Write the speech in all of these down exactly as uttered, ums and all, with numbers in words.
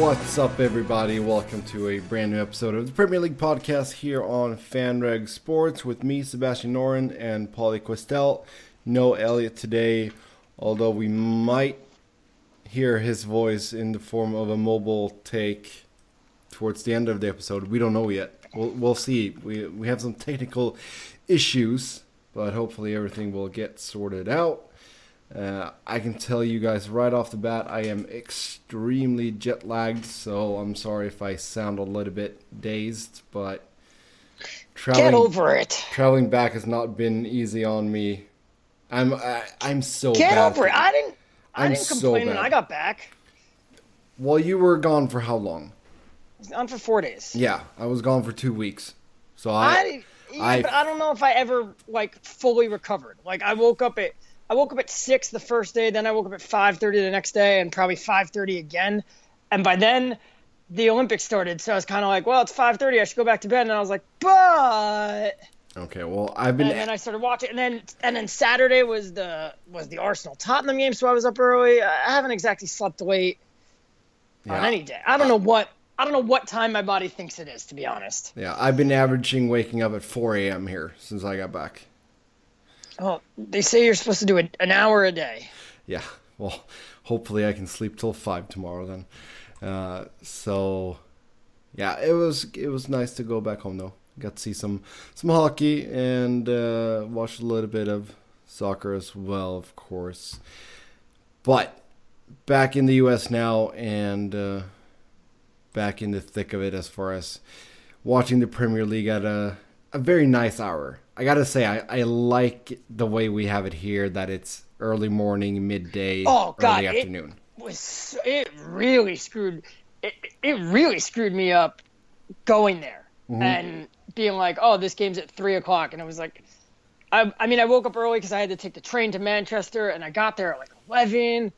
What's up, everybody? Welcome to a brand new episode of the Premier League podcast here on FanReg Sports with me, Sebastian Noren, and Pauly Kwestel. No Elliott today, although we might hear his voice in the form of a mobile take towards the end of the episode. We don't know yet. We'll, we'll see. We, we have some technical issues, but hopefully everything will get sorted out. Uh, I can tell you guys right off the bat, I am extremely jet lagged, so I'm sorry if I sound a little bit dazed, but traveling, get over it. Traveling back has not been easy on me. I'm I, I'm so get bad over it. I didn't I I'm didn't complain so when I got back. Well, you were gone for how long? I was gone for four days. Yeah, I was gone for two weeks. So I I, yeah, I, but I don't know if I ever like fully recovered. Like I woke up at. I woke up at six the first day, then I woke up at five thirty the next day, and probably five thirty again. And by then, the Olympics started, so I was kind of like, well, it's five thirty, I should go back to bed. And I was like, but... Okay, well, I've been... And then I started watching, and then and then Saturday was the was the Arsenal-Tottenham game, so I was up early. I haven't exactly slept late yeah. on any day. I don't know what I don't know what time my body thinks it is, to be honest. Yeah, I've been averaging waking up at four a.m. here since I got back. Oh, they say you're supposed to do an hour a day. Yeah, well, hopefully I can sleep till five tomorrow then. Uh, so, yeah, it was it was nice to go back home though. Got to see some some hockey and uh, watch a little bit of soccer as well, of course. But back in the U S now and uh, back in the thick of it as far as watching the Premier League at a a very nice hour. I got to say, I, I like the way we have it here, that it's early morning, midday, oh, God, early afternoon. It was, it really screwed it, it really screwed me up going there mm-hmm. and being like, oh, this game's at three o'clock. And I was like, I, I mean, I woke up early because I had to take the train to Manchester, and I got there at like eleven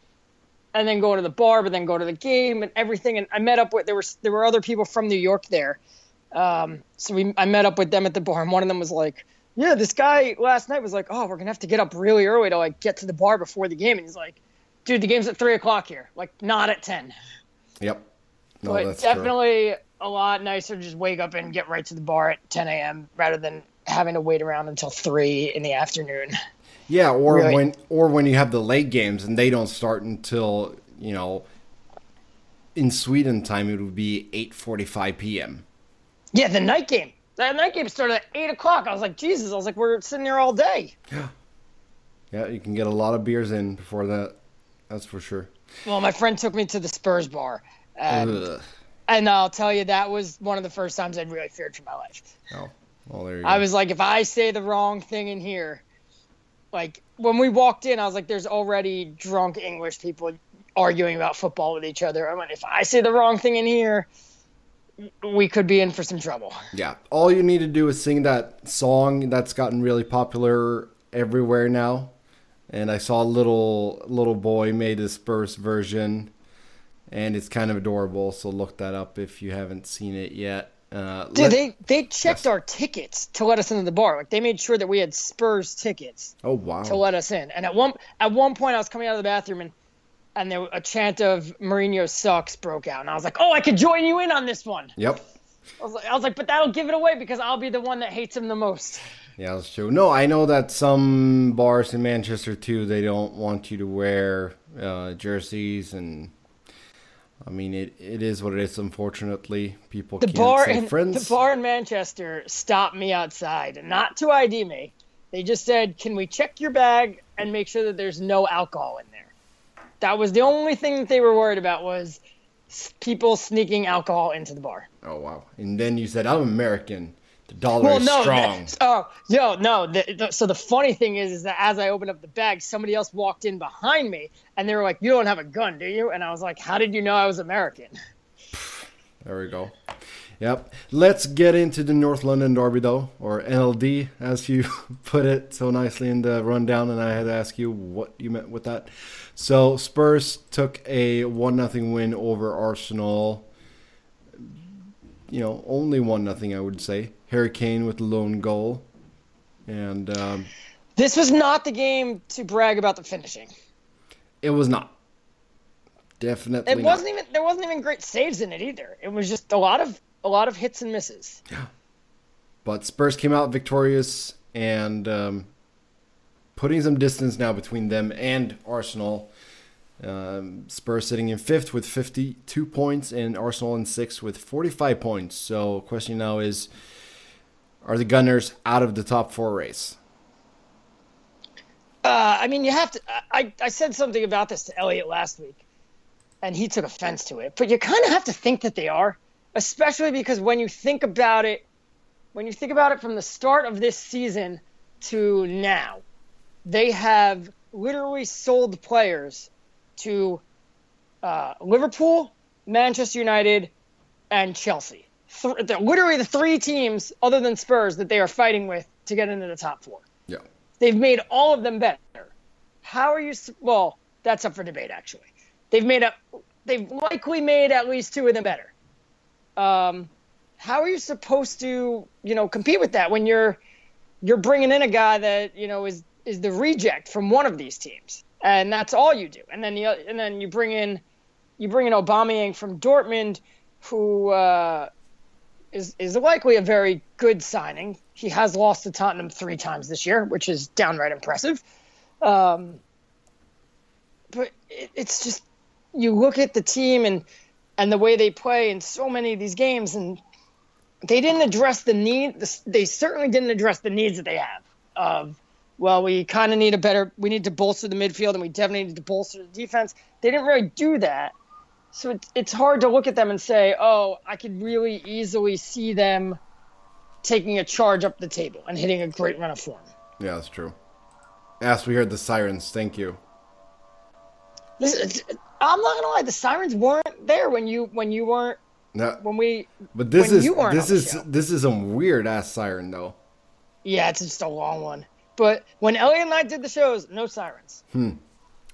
and then go to the bar, but then go to the game and everything. And I met up with – there were there were other people from New York there. Um, so we I met up with them at the bar, and one of them was like, yeah, this guy last night was like, oh, we're going to have to get up really early to, like, get to the bar before the game. And he's like, dude, the game's at three o'clock here. Like, not at ten. Yep. No, but that's definitely true. A lot nicer to just wake up and get right to the bar at ten a.m. rather than having to wait around until three in the afternoon. Yeah, or really. when or when you have the late games and they don't start until, you know, in Sweden time, it would be eight forty-five p.m. Yeah, the night game. That night game started at eight o'clock. I was like, Jesus. I was like, we're sitting here all day. Yeah. Yeah, you can get a lot of beers in before that. That's for sure. Well, my friend took me to the Spurs bar. And, and I'll tell you, that was one of the first times I really feared for my life. Oh, well, there you go. I was like, if I say the wrong thing in here, like when we walked in, I was like, there's already drunk English people arguing about football with each other. I went, if I say the wrong thing in here, we could be in for some trouble. Yeah. All you need to do is sing that song that's gotten really popular everywhere now. And I saw a little, little boy made his Spurs version. And it's kind of adorable. So look that up if you haven't seen it yet. Uh, Dude, let, they, they checked yes. our tickets to let us into the bar. Like, they made sure that we had Spurs tickets. Oh, wow. To let us in. And at one at one point, I was coming out of the bathroom and And there, a chant of Mourinho sucks broke out. And I was like, oh, I could join you in on this one. Yep. I was like, I was like, but that'll give it away because I'll be the one that hates him the most. Yeah, that's true. No, I know that some bars in Manchester, too, they don't want you to wear uh, jerseys. And, I mean, it, it is what it is, unfortunately. People the can't bar say in, friends. The bar in Manchester stopped me outside, not to I D me. They just said, can we check your bag and make sure that there's no alcohol in there? That was the only thing that they were worried about, was people sneaking alcohol into the bar. Oh, wow. And then you said, I'm American. The dollar well, is no, strong. The, oh, yo, no. The, the, so the funny thing is, is that as I opened up the bag, somebody else walked in behind me, and they were like, you don't have a gun, do you? And I was like, how did you know I was American? There we go. Yep. Let's get into the North London Derby, though, or N L D, as you put it so nicely in the rundown, and I had to ask you what you meant with that. So Spurs took a one nothing win over Arsenal. You know, only one nothing, I would say. Harry Kane with the lone goal. And um, this was not the game to brag about the finishing. It was not. Definitely. It wasn't not. even there wasn't even great saves in it either. It was just a lot of a lot of hits and misses. Yeah. But Spurs came out victorious and um, putting some distance now between them and Arsenal. Um, Spurs sitting in fifth with fifty-two points and Arsenal in sixth with forty-five points. So question now is, are the Gunners out of the top four race? Uh, I mean, you have to. I, I said something about this to Elliott last week, and he took offense to it. But you kind of have to think that they are, especially because when you think about it, when you think about it from the start of this season to now, they have literally sold players to uh, Liverpool, Manchester United, and Chelsea. Th- literally the three teams, other than Spurs, that they are fighting with to get into the top four. Yeah. They've made all of them better. How are you – well, that's up for debate, actually. They've made up – they've likely made at least two of them better. Um, how are you supposed to, you know, compete with that when you're you're bringing in a guy that, you know, is is the reject from one of these teams? And that's all you do. And then you, and then you bring in you bring in Aubameyang from Dortmund, who uh, is is likely a very good signing. He has lost to Tottenham three times this year, which is downright impressive. Um, but it, it's just you look at the team and and the way they play in so many of these games, and they didn't address the need. They certainly didn't address the needs that they have of. Well, we kind of need a better – we need to bolster the midfield and we definitely need to bolster the defense. They didn't really do that. So it's, it's hard to look at them and say, oh, I could really easily see them taking a charge up the table and hitting a great run of form. Yeah, that's true. As we heard the sirens, thank you. This, I'm not going to lie. The sirens weren't there when you when you weren't – when we – But this is this is, this is a weird-ass siren, though. Yeah, it's just a long one. But when Elliot and I did the shows, no sirens. Hmm.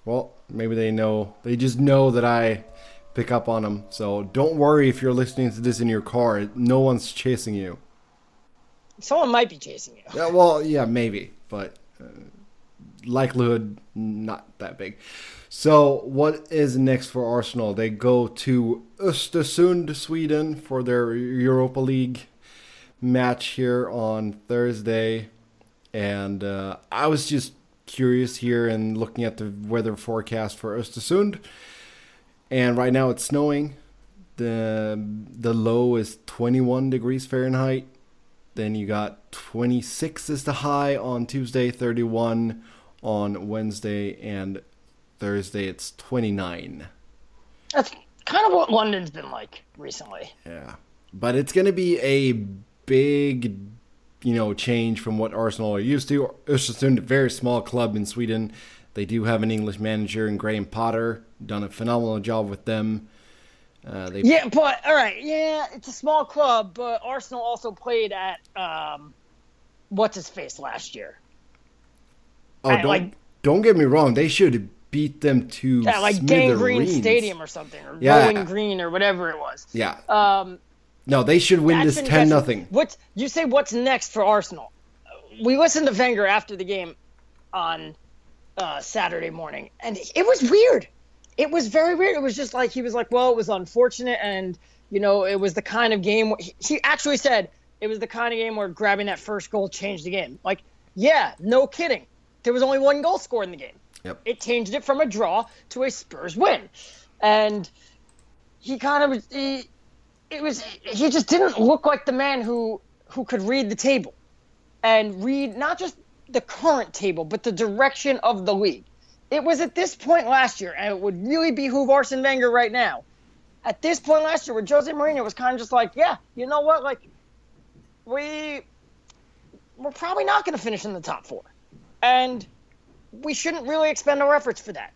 Well, maybe they know. They just know that I pick up on them. So don't worry if you're listening to this in your car. No one's chasing you. Someone might be chasing you. Yeah, well, yeah, maybe. But uh, likelihood, not that big. So what is next for Arsenal? They go to Östersund, Sweden for their Europa League match here on Thursday. And uh, I was just curious here and looking at the weather forecast for Östersund. And right now it's snowing. The the low is twenty-one degrees Fahrenheit. Then you got twenty-six is the high on Tuesday, thirty-one on Wednesday, and Thursday it's twenty-nine. That's kind of what London's been like recently. Yeah. But it's going to be a big you know, change from what Arsenal are used to. Östersund, a very small club in Sweden. They do have an English manager in Graham Potter, done a phenomenal job with them. Uh, they... Yeah, but, all right, yeah, it's a small club, but Arsenal also played at, um, what's-his-face last year. Oh, at, don't like, don't get me wrong. They should beat them to yeah, like Gangrene Stadium or something, or yeah. Rolling Green or whatever it was. Yeah. Um. No, they should win That's this ten nothing. What you say? What's next for Arsenal? We listened to Wenger after the game on uh, Saturday morning, and it was weird. It was very weird. It was just like he was like, "Well, it was unfortunate, and you know, it was the kind of game." Where, he actually said it was the kind of game where grabbing that first goal changed the game. Like, yeah, no kidding. There was only one goal scored in the game. Yep. It changed it from a draw to a Spurs win, and he kind of. He, It was he just didn't look like the man who who could read the table and read not just the current table, but the direction of the league. It was at this point last year, and it would really behoove Arsene Wenger right now. At this point last year, where Jose Mourinho was kind of just like, yeah, you know what? Like, we, we're probably not going to finish in the top four. And we shouldn't really expend our efforts for that.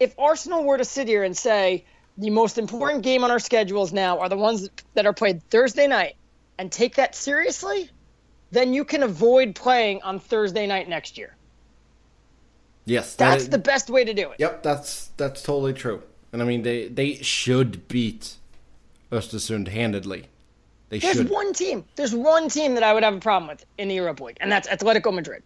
If Arsenal were to sit here and say, the most important game on our schedules now are the ones that are played Thursday night, and take that seriously, then you can avoid playing on Thursday night next year. Yes. That that's is, the best way to do it. Yep, that's that's totally true. And I mean, they, they should beat Östersund handedly. They There's should. one team. There's one team that I would have a problem with in the Europa League, and that's Atletico Madrid.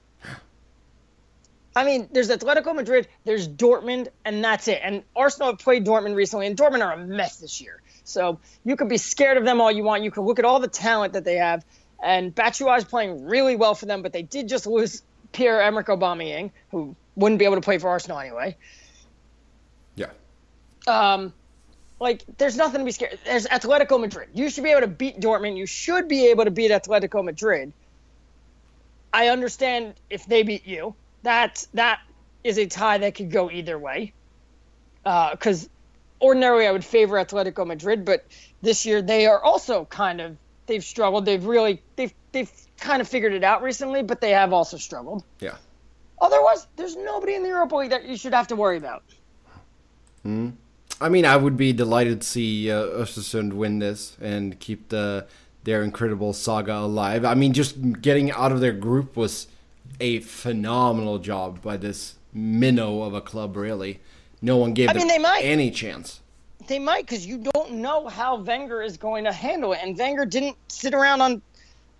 I mean, there's Atletico Madrid, there's Dortmund, and that's it. And Arsenal have played Dortmund recently, and Dortmund are a mess this year. So you could be scared of them all you want. You could look at all the talent that they have. And Batshuayi is playing really well for them, but they did just lose Pierre-Emerick Aubameyang, who wouldn't be able to play for Arsenal anyway. Yeah. Um, like, there's nothing to be scared. There's Atletico Madrid. You should be able to beat Dortmund. You should be able to beat Atletico Madrid. I understand if they beat you. That, that is a tie that could go either way. Because uh, ordinarily I would favor Atletico Madrid, but this year they are also kind of – they've struggled. They've really they've, – they've kind of figured it out recently, but they have also struggled. Yeah. Otherwise, there's nobody in the Europa League that you should have to worry about. Hmm. I mean, I would be delighted to see uh, Östersund win this and keep the their incredible saga alive. I mean, just getting out of their group was – a phenomenal job by this minnow of a club, really. No one gave I them mean, any chance. They might, because you don't know how Wenger is going to handle it. And Wenger didn't sit around on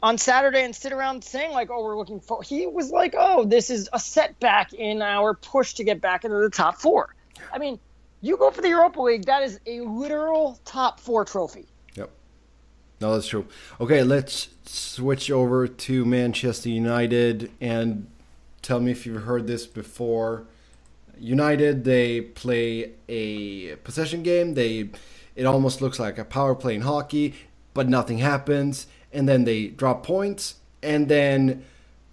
on Saturday and sit around saying, like, oh, we're looking for... He was like, oh, this is a setback in our push to get back into the top four. I mean, you go for the Europa League, that is a literal top four trophy. Yep. No, that's true. Okay, let's switch over to Manchester United, and tell me if you've heard this before. United, they play a possession game. They, it almost looks like a power play in hockey, but nothing happens. And then they drop points, and then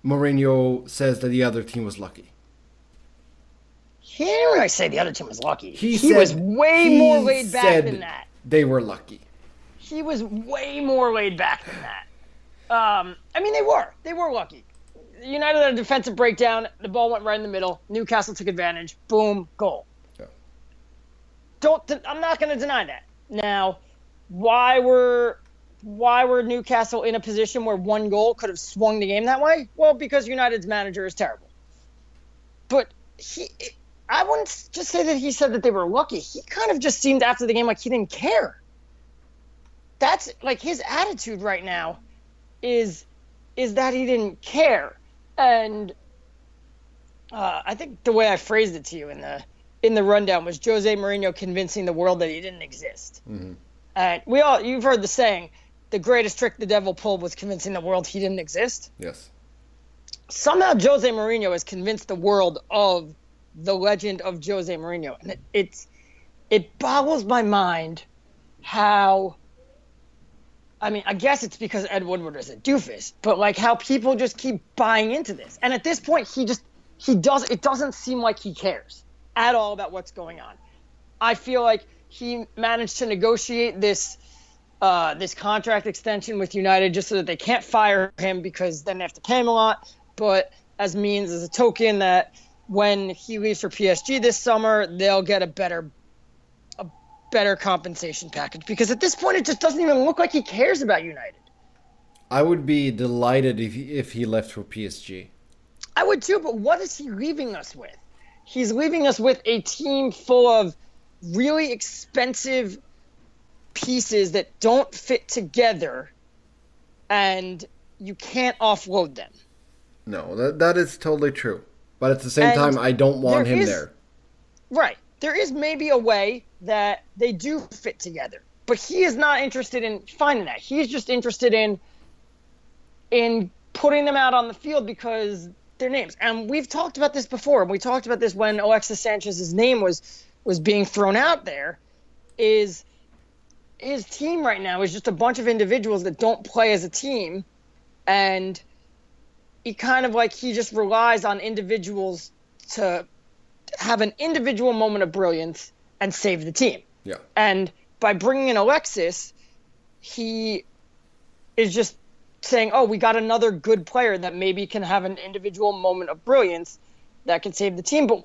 Mourinho says that the other team was lucky. He didn't really say the other team was lucky. He, he said, was way he more laid back than that. They were lucky. He was way more laid back than that. Um, I mean, they were. They were lucky. United had a defensive breakdown. The ball went right in the middle. Newcastle took advantage. Boom, goal. Yeah. Don't. De- I'm not going to deny that. Now, why were why were Newcastle in a position where one goal could have swung the game that way? Well, because United's manager is terrible. But he, I wouldn't just say that he said that they were lucky. He kind of just seemed after the game like he didn't care. That's like his attitude right now. Is is that he didn't care, and uh, I think the way I phrased it to you in the in the rundown was Jose Mourinho convincing the world that he didn't exist. Mm-hmm. And we all you've heard the saying, the greatest trick the devil pulled was convincing the world he didn't exist. Yes. Somehow Jose Mourinho has convinced the world of the legend of Jose Mourinho, and it, it's it boggles my mind how. I mean, I guess it's because Ed Woodward is a doofus, but like how people just keep buying into this. And at this point, he just, he does, it doesn't seem like he cares at all about what's going on. I feel like he managed to negotiate this, uh, this contract extension with United just so that they can't fire him because then they have to pay him a lot. But as means, as a token that when he leaves for P S G this summer, they'll get a better better compensation package, because at this point it just doesn't even look like he cares about United. I would be delighted if he, if he left for P S G. I would too, but what is he leaving us with? He's leaving us with a team full of really expensive pieces that don't fit together, and you can't offload them. No, that that is totally true. But at the same and time, I don't want there him is, there. Right. There is maybe a way that they do fit together, but he is not interested in finding that. He's just interested in in putting them out on the field because their names. And we've talked about this before, and we talked about this when Alexis Sanchez's name was was being thrown out there. Is his team right now is just a bunch of individuals that don't play as a team, and he kind of like he just relies on individuals to have an individual moment of brilliance and save the team. Yeah. And by bringing in Alexis, he is just saying, oh, we got another good player that maybe can have an individual moment of brilliance that can save the team. But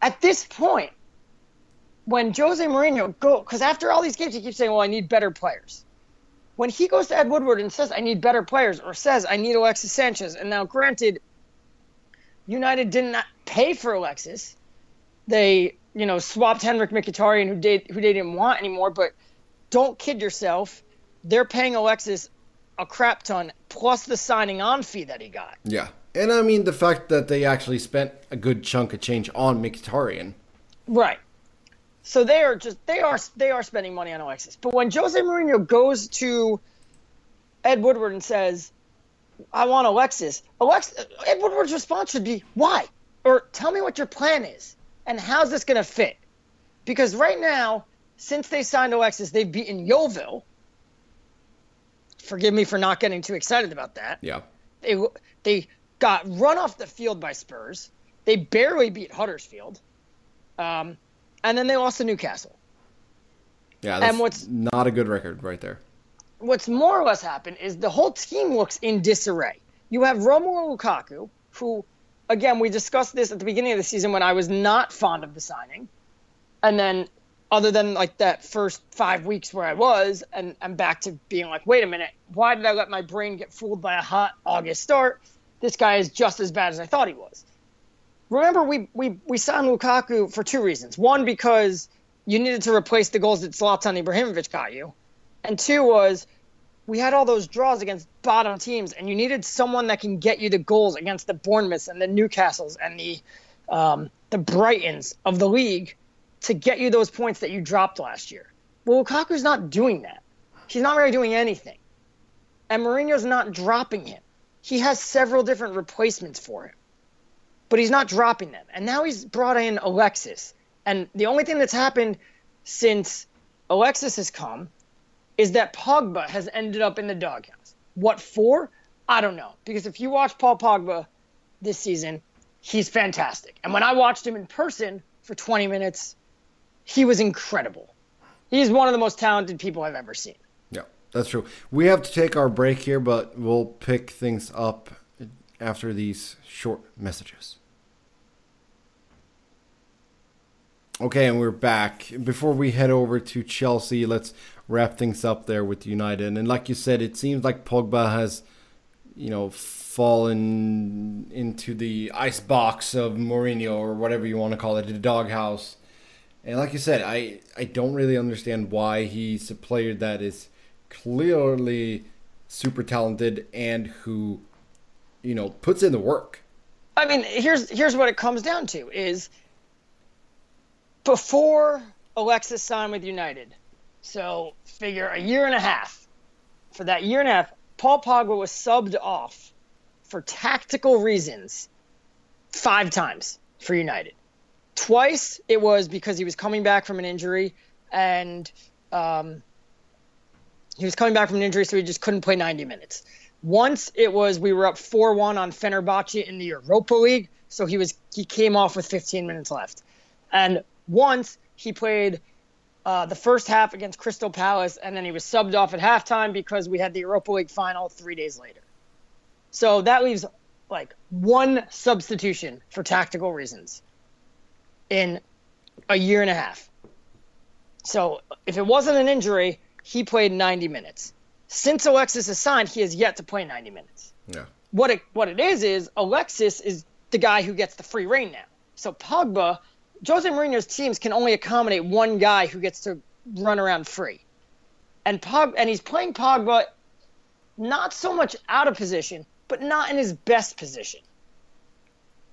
at this point, when Jose Mourinho goes, because after all these games, he keeps saying, well, I need better players. When he goes to Ed Woodward and says, I need better players, or says, I need Alexis Sanchez. And now granted, United did not pay for Alexis. They, you know, swapped Henrikh Mkhitaryan, who they, who they didn't want anymore. But don't kid yourself. They're paying Alexis a crap ton, plus the signing on fee that he got. Yeah. And I mean the fact that they actually spent a good chunk of change on Mkhitaryan. Right. So they are just they are they are spending money on Alexis. But when Jose Mourinho goes to Ed Woodward and says, "I want Alexis," Alexis Ed Woodward's response should be, "Why? Or tell me what your plan is and how's this going to fit?" Because right now, since they signed Alexis, they've beaten Yeovil. Forgive me for not getting too excited about that. Yeah. They they got run off the field by Spurs. They barely beat Huddersfield. Um, and then they lost to Newcastle. Yeah, that's and what's, not a good record right there. What's more or less happened is the whole team looks in disarray. You have Romelu Lukaku, who, again, we discussed this at the beginning of the season when I was not fond of the signing. And then other than like that first five weeks where I was, and I'm back to being like, wait a minute, why did I let my brain get fooled by a hot August start? This guy is just as bad as I thought he was. Remember, we we we signed Lukaku for two reasons. One, because you needed to replace the goals that Zlatan Ibrahimovic got you. And two was, we had all those draws against bottom teams, and you needed someone that can get you the goals against the Bournemouths and the Newcastles and the um, the Brightons of the league to get you those points that you dropped last year. Well, Lukaku's not doing that. He's not really doing anything. And Mourinho's not dropping him. He has several different replacements for him. But he's not dropping them. And now he's brought in Alexis. And the only thing that's happened since Alexis has come is that Pogba has ended up in the doghouse. What for? I don't know. Because if you watch Paul Pogba this season, he's fantastic. And when I watched him in person for twenty minutes, he was incredible. He's one of the most talented people I've ever seen. Yeah, that's true. We have to take our break here, but we'll pick things up after these short messages. Okay, and we're back. Before we head over to Chelsea, let's wrap things up there with United. And like you said, it seems like Pogba has, you know, fallen into the icebox of Mourinho or whatever you want to call it, the doghouse. And like you said, I, I don't really understand why he's a player that is clearly super talented and who, you know, puts in the work. I mean, here's here's what it comes down to is before Alexis signed with United, so figure a year and a half. For that year and a half, Paul Pogba was subbed off for tactical reasons five times for United. Twice it was because he was coming back from an injury, and um, he was coming back from an injury, so he just couldn't play ninety minutes. Once it was we were up four one on Fenerbahce in the Europa League, so he was he came off with fifteen minutes left. And once he played uh, the first half against Crystal Palace, and then he was subbed off at halftime because we had the Europa League final three days later. So that leaves like one substitution for tactical reasons in a year and a half. So if it wasn't an injury, he played ninety minutes. Since Alexis is signed, he has yet to play ninety minutes. Yeah. What it what it is is Alexis is the guy who gets the free rein now. So Pogba, Jose Mourinho's teams can only accommodate one guy who gets to run around free. And Pog and he's playing Pogba not so much out of position, but not in his best position.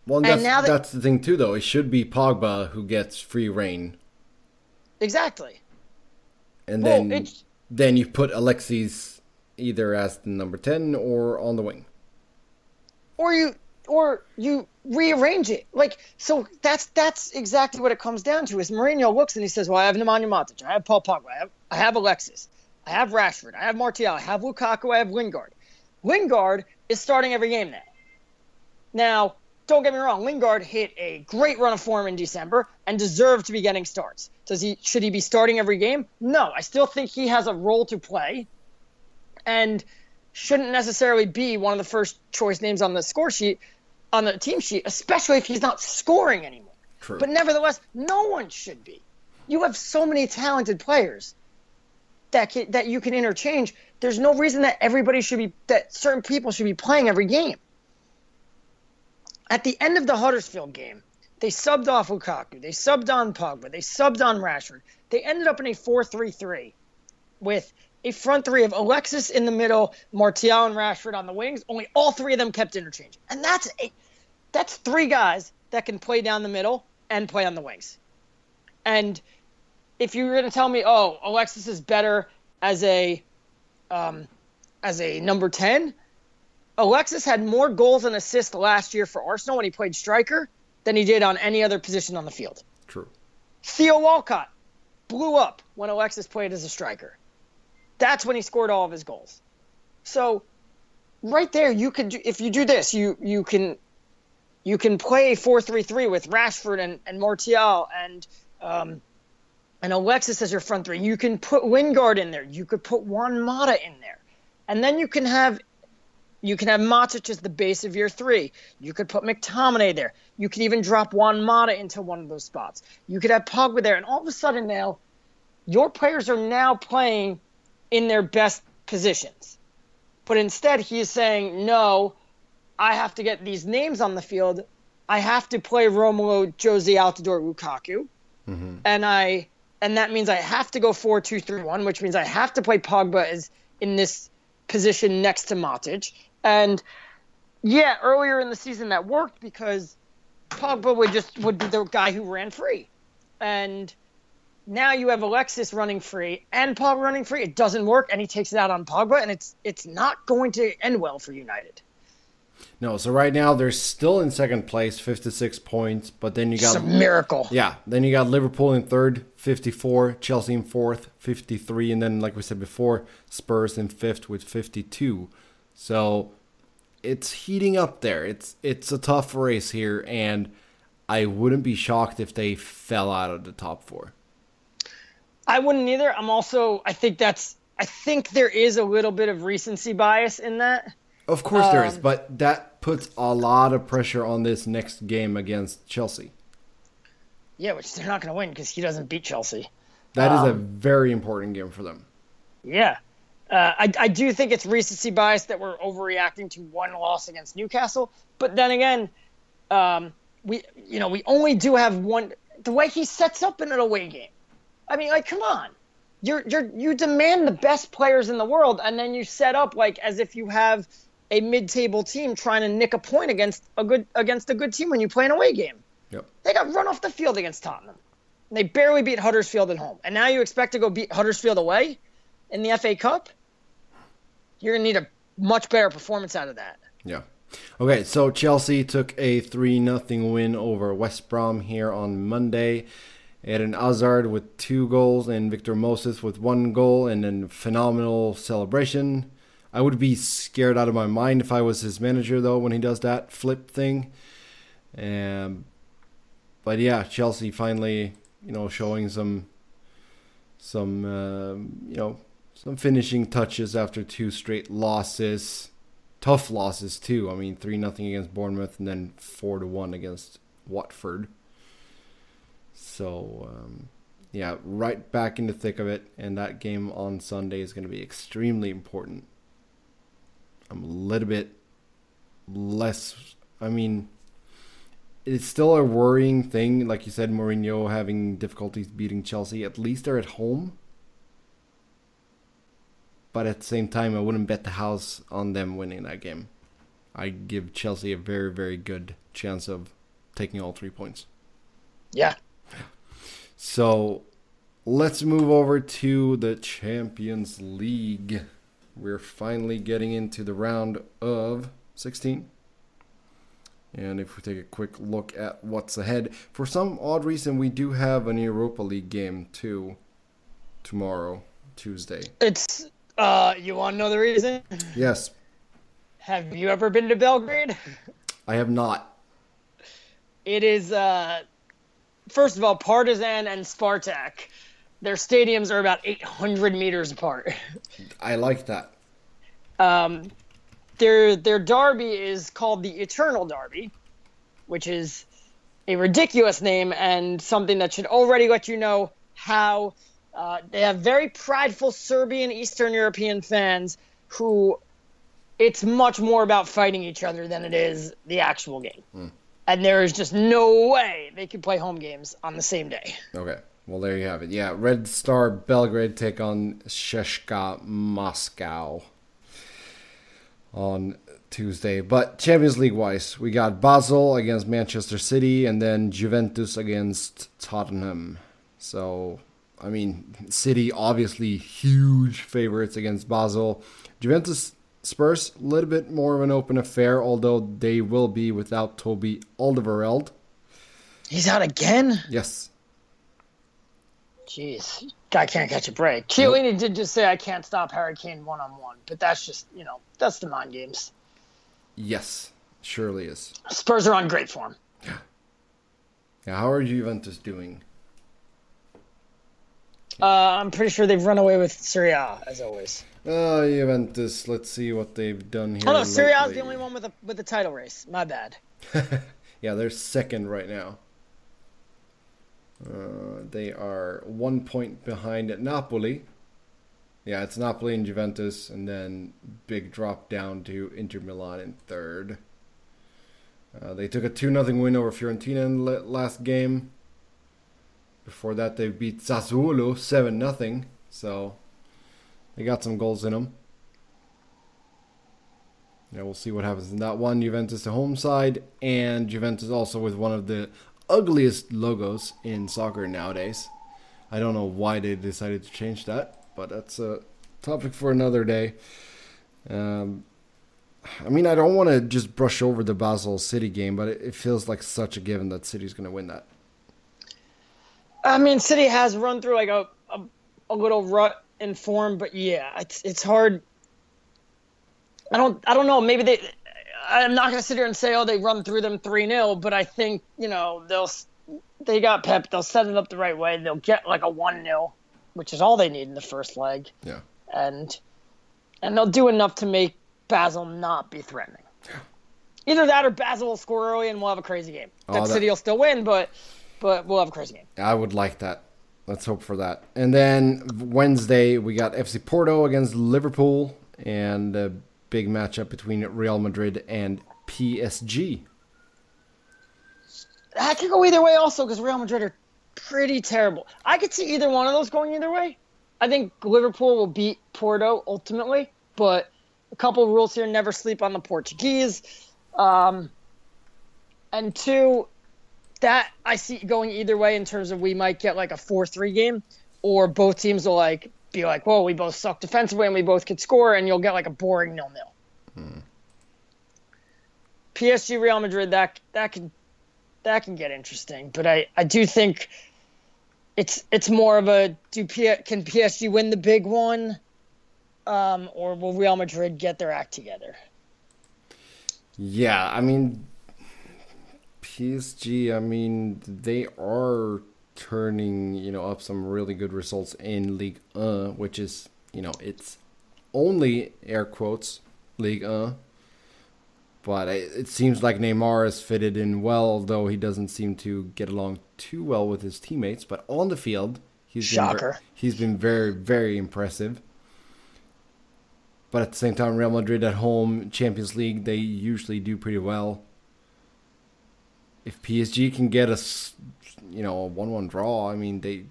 Well, and and that's, now that, that's the thing too, though. It should be Pogba who gets free rein. Exactly. And well, then... It, Then you put Alexis either as the number ten or on the wing. Or you or you rearrange it. Like, so that's that's exactly what it comes down to is Mourinho looks and he says, well, I have Nemanja Matic, I have Paul Pogba, I have, I have Alexis, I have Rashford, I have Martial, I have Lukaku, I have Lingard. Lingard is starting every game now. Now, don't get me wrong, Lingard hit a great run of form in December and deserved to be getting starts. Does he? Should he be starting every game? No, I still think he has a role to play and shouldn't necessarily be one of the first choice names on the score sheet, on the team sheet, especially if he's not scoring anymore. True. But nevertheless, no one should be. You have so many talented players that can, that you can interchange. There's no reason that everybody should be, that certain people should be playing every game. At the end of the Huddersfield game, they subbed off Lukaku. They subbed on Pogba. They subbed on Rashford. They ended up in a four three three with a front three of Alexis in the middle, Martial and Rashford on the wings. Only all three of them kept interchanging. And that's a, that's three guys that can play down the middle and play on the wings. And if you were going to tell me, oh, Alexis is better as a um, as a number ten, Alexis had more goals and assists last year for Arsenal when he played striker than he did on any other position on the field. True. Theo Walcott blew up when Alexis played as a striker. That's when he scored all of his goals. So right there, you could do, if you do this, you you can you can play four three three with Rashford and, and Martial and um, and Alexis as your front three. You can put Lingard in there. You could put Juan Mata in there. And then you can have you can have Matic as the base of your three. You could put McTominay there. You could even drop Juan Mata into one of those spots. You could have Pogba there. And all of a sudden now, your players are now playing in their best positions. But instead, he is saying, no, I have to get these names on the field. I have to play Romelu, Josie Altidore, Lukaku. Mm-hmm. And I and that means I have to go four two three one, which means I have to play Pogba as in this position next to Matic. And yeah, earlier in the season that worked because Pogba would just would be the guy who ran free. And now you have Alexis running free and Pogba running free. It doesn't work, and he takes it out on Pogba, and it's it's not going to end well for United. No, so right now they're still in second place, fifty-six points, but then you got... It's a miracle. Yeah, then you got Liverpool in third, fifty-four, Chelsea in fourth, fifty-three, and then, like we said before, Spurs in fifth with fifty-two. So it's heating up there. It's it's a tough race here, and I wouldn't be shocked if they fell out of the top four. I wouldn't either. I'm also... I think that's... I think there is a little bit of recency bias in that. Of course um, there is, but that puts a lot of pressure on this next game against Chelsea. Yeah, which they're not going to win because he doesn't beat Chelsea. That um, is a very important game for them. Yeah. Uh, I, I do think it's recency bias that we're overreacting to one loss against Newcastle. But then again, um, we you know we only do have one. The way he sets up in an away game. I mean, like, come on. You're, you're, you demand the best players in the world, and then you set up like as if you have – a mid-table team trying to nick a point against a good against a good team when you play an away game. Yep. They got run off the field against Tottenham. They barely beat Huddersfield at home. And now you expect to go beat Huddersfield away in the F A Cup? You're going to need a much better performance out of that. Yeah. Okay, so Chelsea took a three nothing win over West Brom here on Monday. Eden Hazard with two goals and Victor Moses with one goal and then phenomenal celebration. I would be scared out of my mind if I was his manager, though, when he does that flip thing. Um, but yeah, Chelsea finally, you know, showing some, some, uh, you know, some finishing touches after two straight losses, tough losses too. I mean, three nothing against Bournemouth and then four to one against Watford. So. Um, yeah, right back in the thick of it, and that game on Sunday is going to be extremely important. I'm a little bit less, I mean, it's still a worrying thing. Like you said, Mourinho having difficulties beating Chelsea. At least they're at home. But at the same time, I wouldn't bet the house on them winning that game. I give Chelsea a very, very good chance of taking all three points. Yeah. So let's move over to the Champions League. We're finally getting into the round of sixteen. And if we take a quick look at what's ahead, for some odd reason, we do have an Europa League game too tomorrow, Tuesday. It's, uh, you want to know the reason? Yes. Have you ever been to Belgrade? I have not. It is, uh, first of all, Partizan and Spartak. Their stadiums are about eight hundred meters apart. I like that. Um, their their derby is called the Eternal Derby, which is a ridiculous name and something that should already let you know how uh, they have very prideful Serbian Eastern European fans who it's much more about fighting each other than it is the actual game. Mm. And there is just no way they could play home games on the same day. Okay. Well, there you have it. Yeah, Red Star Belgrade take on C S K A Moscow on Tuesday. But Champions League-wise, we got Basel against Manchester City and then Juventus against Tottenham. So, I mean, City obviously huge favorites against Basel. Juventus Spurs, a little bit more of an open affair, although they will be without Toby Alderweireld. He's out again? Yes. Jeez, guy can't catch a break. Chiellini nope. did just say, I can't stop Harry Kane one-on-one, but that's just, you know, that's the mind games. Yes, surely is. Spurs are on great form. Yeah. Yeah, how are Juventus doing? Uh, I'm pretty sure they've run away with Serie A, as always. Uh, Juventus, let's see what they've done here. Oh, no, Serie A is the only one with a, with a title race. My bad. Yeah, they're second right now. Uh, they are one point behind at Napoli. Yeah, it's Napoli and Juventus, and then big drop down to Inter Milan in third. Uh, they took a two nothing win over Fiorentina in the last game. Before that, they beat Sassuolo seven nothing. So they got some goals in them. Yeah, we'll see what happens in that one. Juventus the home side, and Juventus also with one of the ugliest logos in soccer nowadays. I don't know why they decided to change that, but that's a topic for another day. Um, I mean, I don't want to just brush over the Basel City game, but it, it feels like such a given that City's going to win that. I mean, City has run through like a, a, a little rut in form, but yeah, it's it's hard. I don't I don't know. Maybe they. I'm not going to sit here and say, oh, they run through them three nil, but I think, you know, they'll they got Pep. They'll set it up the right way. They'll get like a one nil, which is all they need in the first leg. Yeah. And and they'll do enough to make Basel not be threatening. Either that or Basel will score early and we'll have a crazy game. Oh, that, that City will still win, but but we'll have a crazy game. I would like that. Let's hope for that. And then Wednesday, we got F C Porto against Liverpool and uh, big matchup between Real Madrid and P S G. I could go either way also because Real Madrid are pretty terrible. I could see either one of those going either way. I think Liverpool will beat Porto ultimately, but a couple of rules here. Never sleep on the Portuguese. Um, and two, that I see going either way in terms of we might get like a four three game or both teams will like – be like, well, we both suck defensively and we both could score, and you'll get like a boring nil-nil. Hmm. P S G Real Madrid, that that can that can get interesting, but I, I do think it's it's more of a do P, can P S G win the big one, um, or will Real Madrid get their act together? Yeah, I mean P S G. I mean they are turning, you know, up some really good results in Ligue one, which is, you know, it's only air quotes Ligue one. But it, it seems like Neymar is fitted in well, though he doesn't seem to get along too well with his teammates. But on the field, he's shocker. Been, he's been very, very impressive. But at the same time, Real Madrid at home, Champions League, they usually do pretty well. If P S G can get a, you know, a one one draw, I mean, they,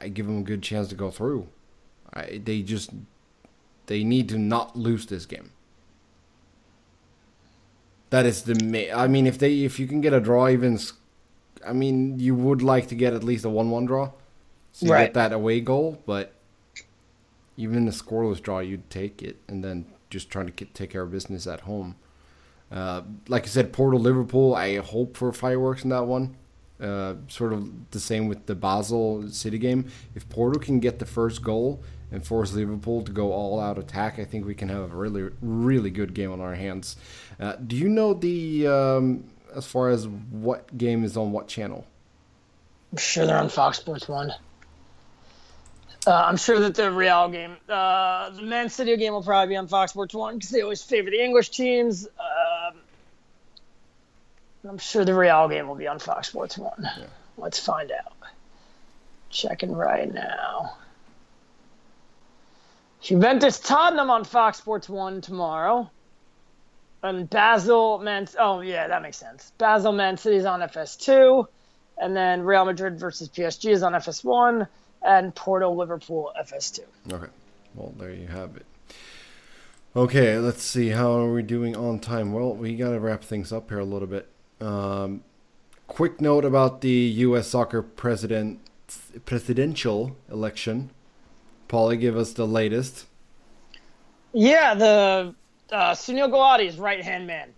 I give them a good chance to go through. I, they just, they need to not lose this game. That is the, I mean, if they, if you can get a draw, even, I mean, you would like to get at least a one one draw, so you right. get that away goal. But even a scoreless draw, you'd take it, and then just trying to get, take care of business at home. Uh, like I said, Porto Liverpool, I hope for fireworks in that one. Uh, sort of the same with the Basel City game. If Porto can get the first goal and force Liverpool to go all-out attack, I think we can have a really, really good game on our hands. Uh, do you know the um, as far as what game is on what channel? I'm sure they're on Fox Sports one. Uh, I'm sure that the Real game, uh, the Man City game will probably be on Fox Sports one because they always favor the English teams. Uh, I'm sure the Real game will be on Fox Sports one. Yeah. Let's find out. Checking right now. Juventus Tottenham on Fox Sports one tomorrow. And Basel, Man... Oh, yeah, that makes sense. Basel, Man City's on F S two. And then Real Madrid versus P S G is on F S one, and Porto Liverpool F S two. Okay. Well, there you have it. Okay, let's see. How are we doing on time? Well, we got to wrap things up here a little bit. Um, quick note about the U S soccer president presidential election. Pauly, give us the latest. Yeah, the uh, Sunil Gulati's right-hand man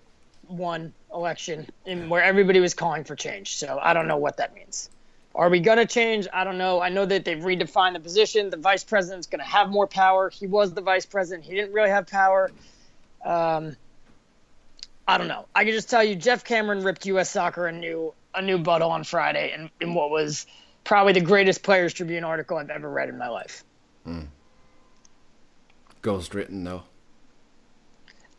won election in where everybody was calling for change. So I don't know what that means. Are we going to change? I don't know. I know that they've redefined the position. The vice president's going to have more power. He was the vice president. He didn't really have power. Um, I don't know. I can just tell you, Jeff Cameron ripped U S soccer a new a new buttle on Friday in, in what was probably the greatest Players Tribune article I've ever read in my life. Mm. Ghost written, though.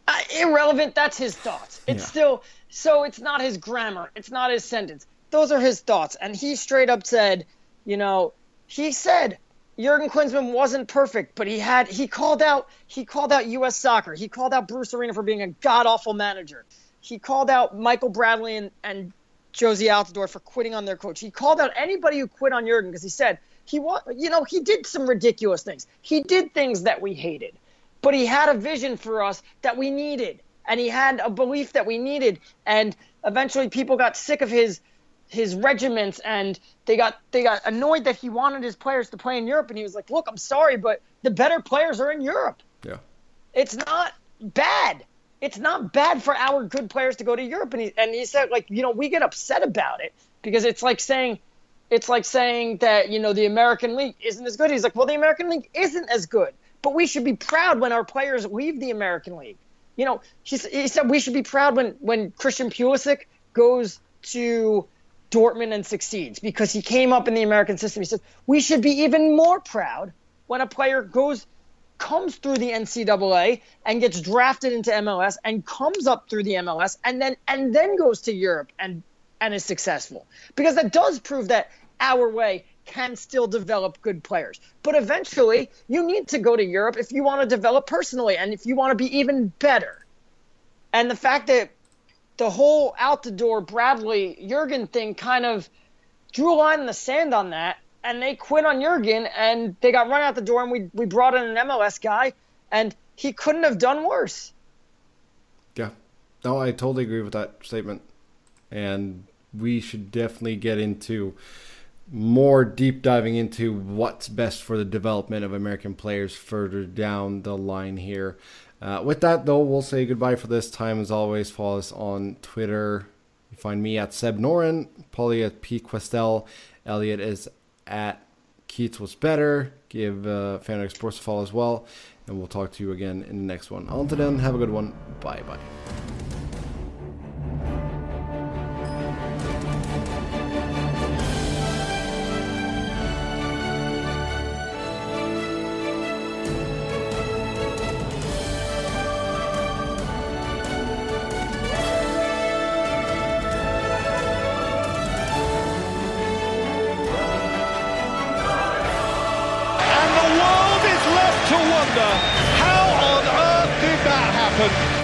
Uh, irrelevant. That's his thoughts. It's yeah. still so. It's not his grammar. It's not his sentence. Those are his thoughts. And he straight up said, you know, he said Jurgen Klinsmann wasn't perfect, but he had he called out he called out U S soccer. He called out Bruce Arena for being a god awful manager. He called out Michael Bradley and, and Josie Altidore for quitting on their coach. He called out anybody who quit on Jurgen because he said he wa- you know, he did some ridiculous things. He did things that we hated, but he had a vision for us that we needed. And he had a belief that we needed. And eventually people got sick of his his regiments, and they got they got annoyed that he wanted his players to play in Europe, and he was like, look, I'm sorry, but the better players are in Europe. Yeah. It's not bad. It's not bad for our good players to go to Europe. And he and he said, like, you know, we get upset about it because it's like saying it's like saying that, you know, the American League isn't as good. He's like, well, the American League isn't as good, but we should be proud when our players leave the American League. You know, he, he said we should be proud when, when Christian Pulisic goes to Dortmund and succeeds because he came up in the American system. He says we should be even more proud when a player goes, comes through the N C double A and gets drafted into M L S and comes up through the M L S and then and then goes to Europe and and is successful, because that does prove that our way can still develop good players. But eventually you need to go to Europe if you want to develop personally and if you want to be even better. And the fact that the whole out-the-door Bradley Jurgen thing kind of drew a line in the sand on that, and they quit on Jurgen, and they got run out the door, and we we brought in an M L S guy, and he couldn't have done worse. Yeah. No, I totally agree with that statement. And we should definitely get into more deep diving into what's best for the development of American players further down the line here. Uh, with that, though, we'll say goodbye for this time. As always, follow us on Twitter. You find me at Seb Noren, Pauly at P. Questel, Elliot is at Keats Was Better. Give uh, FanReg Sports a follow as well, and we'll talk to you again in the next one. Until then, have a good one. Bye-bye. How on earth did that happen?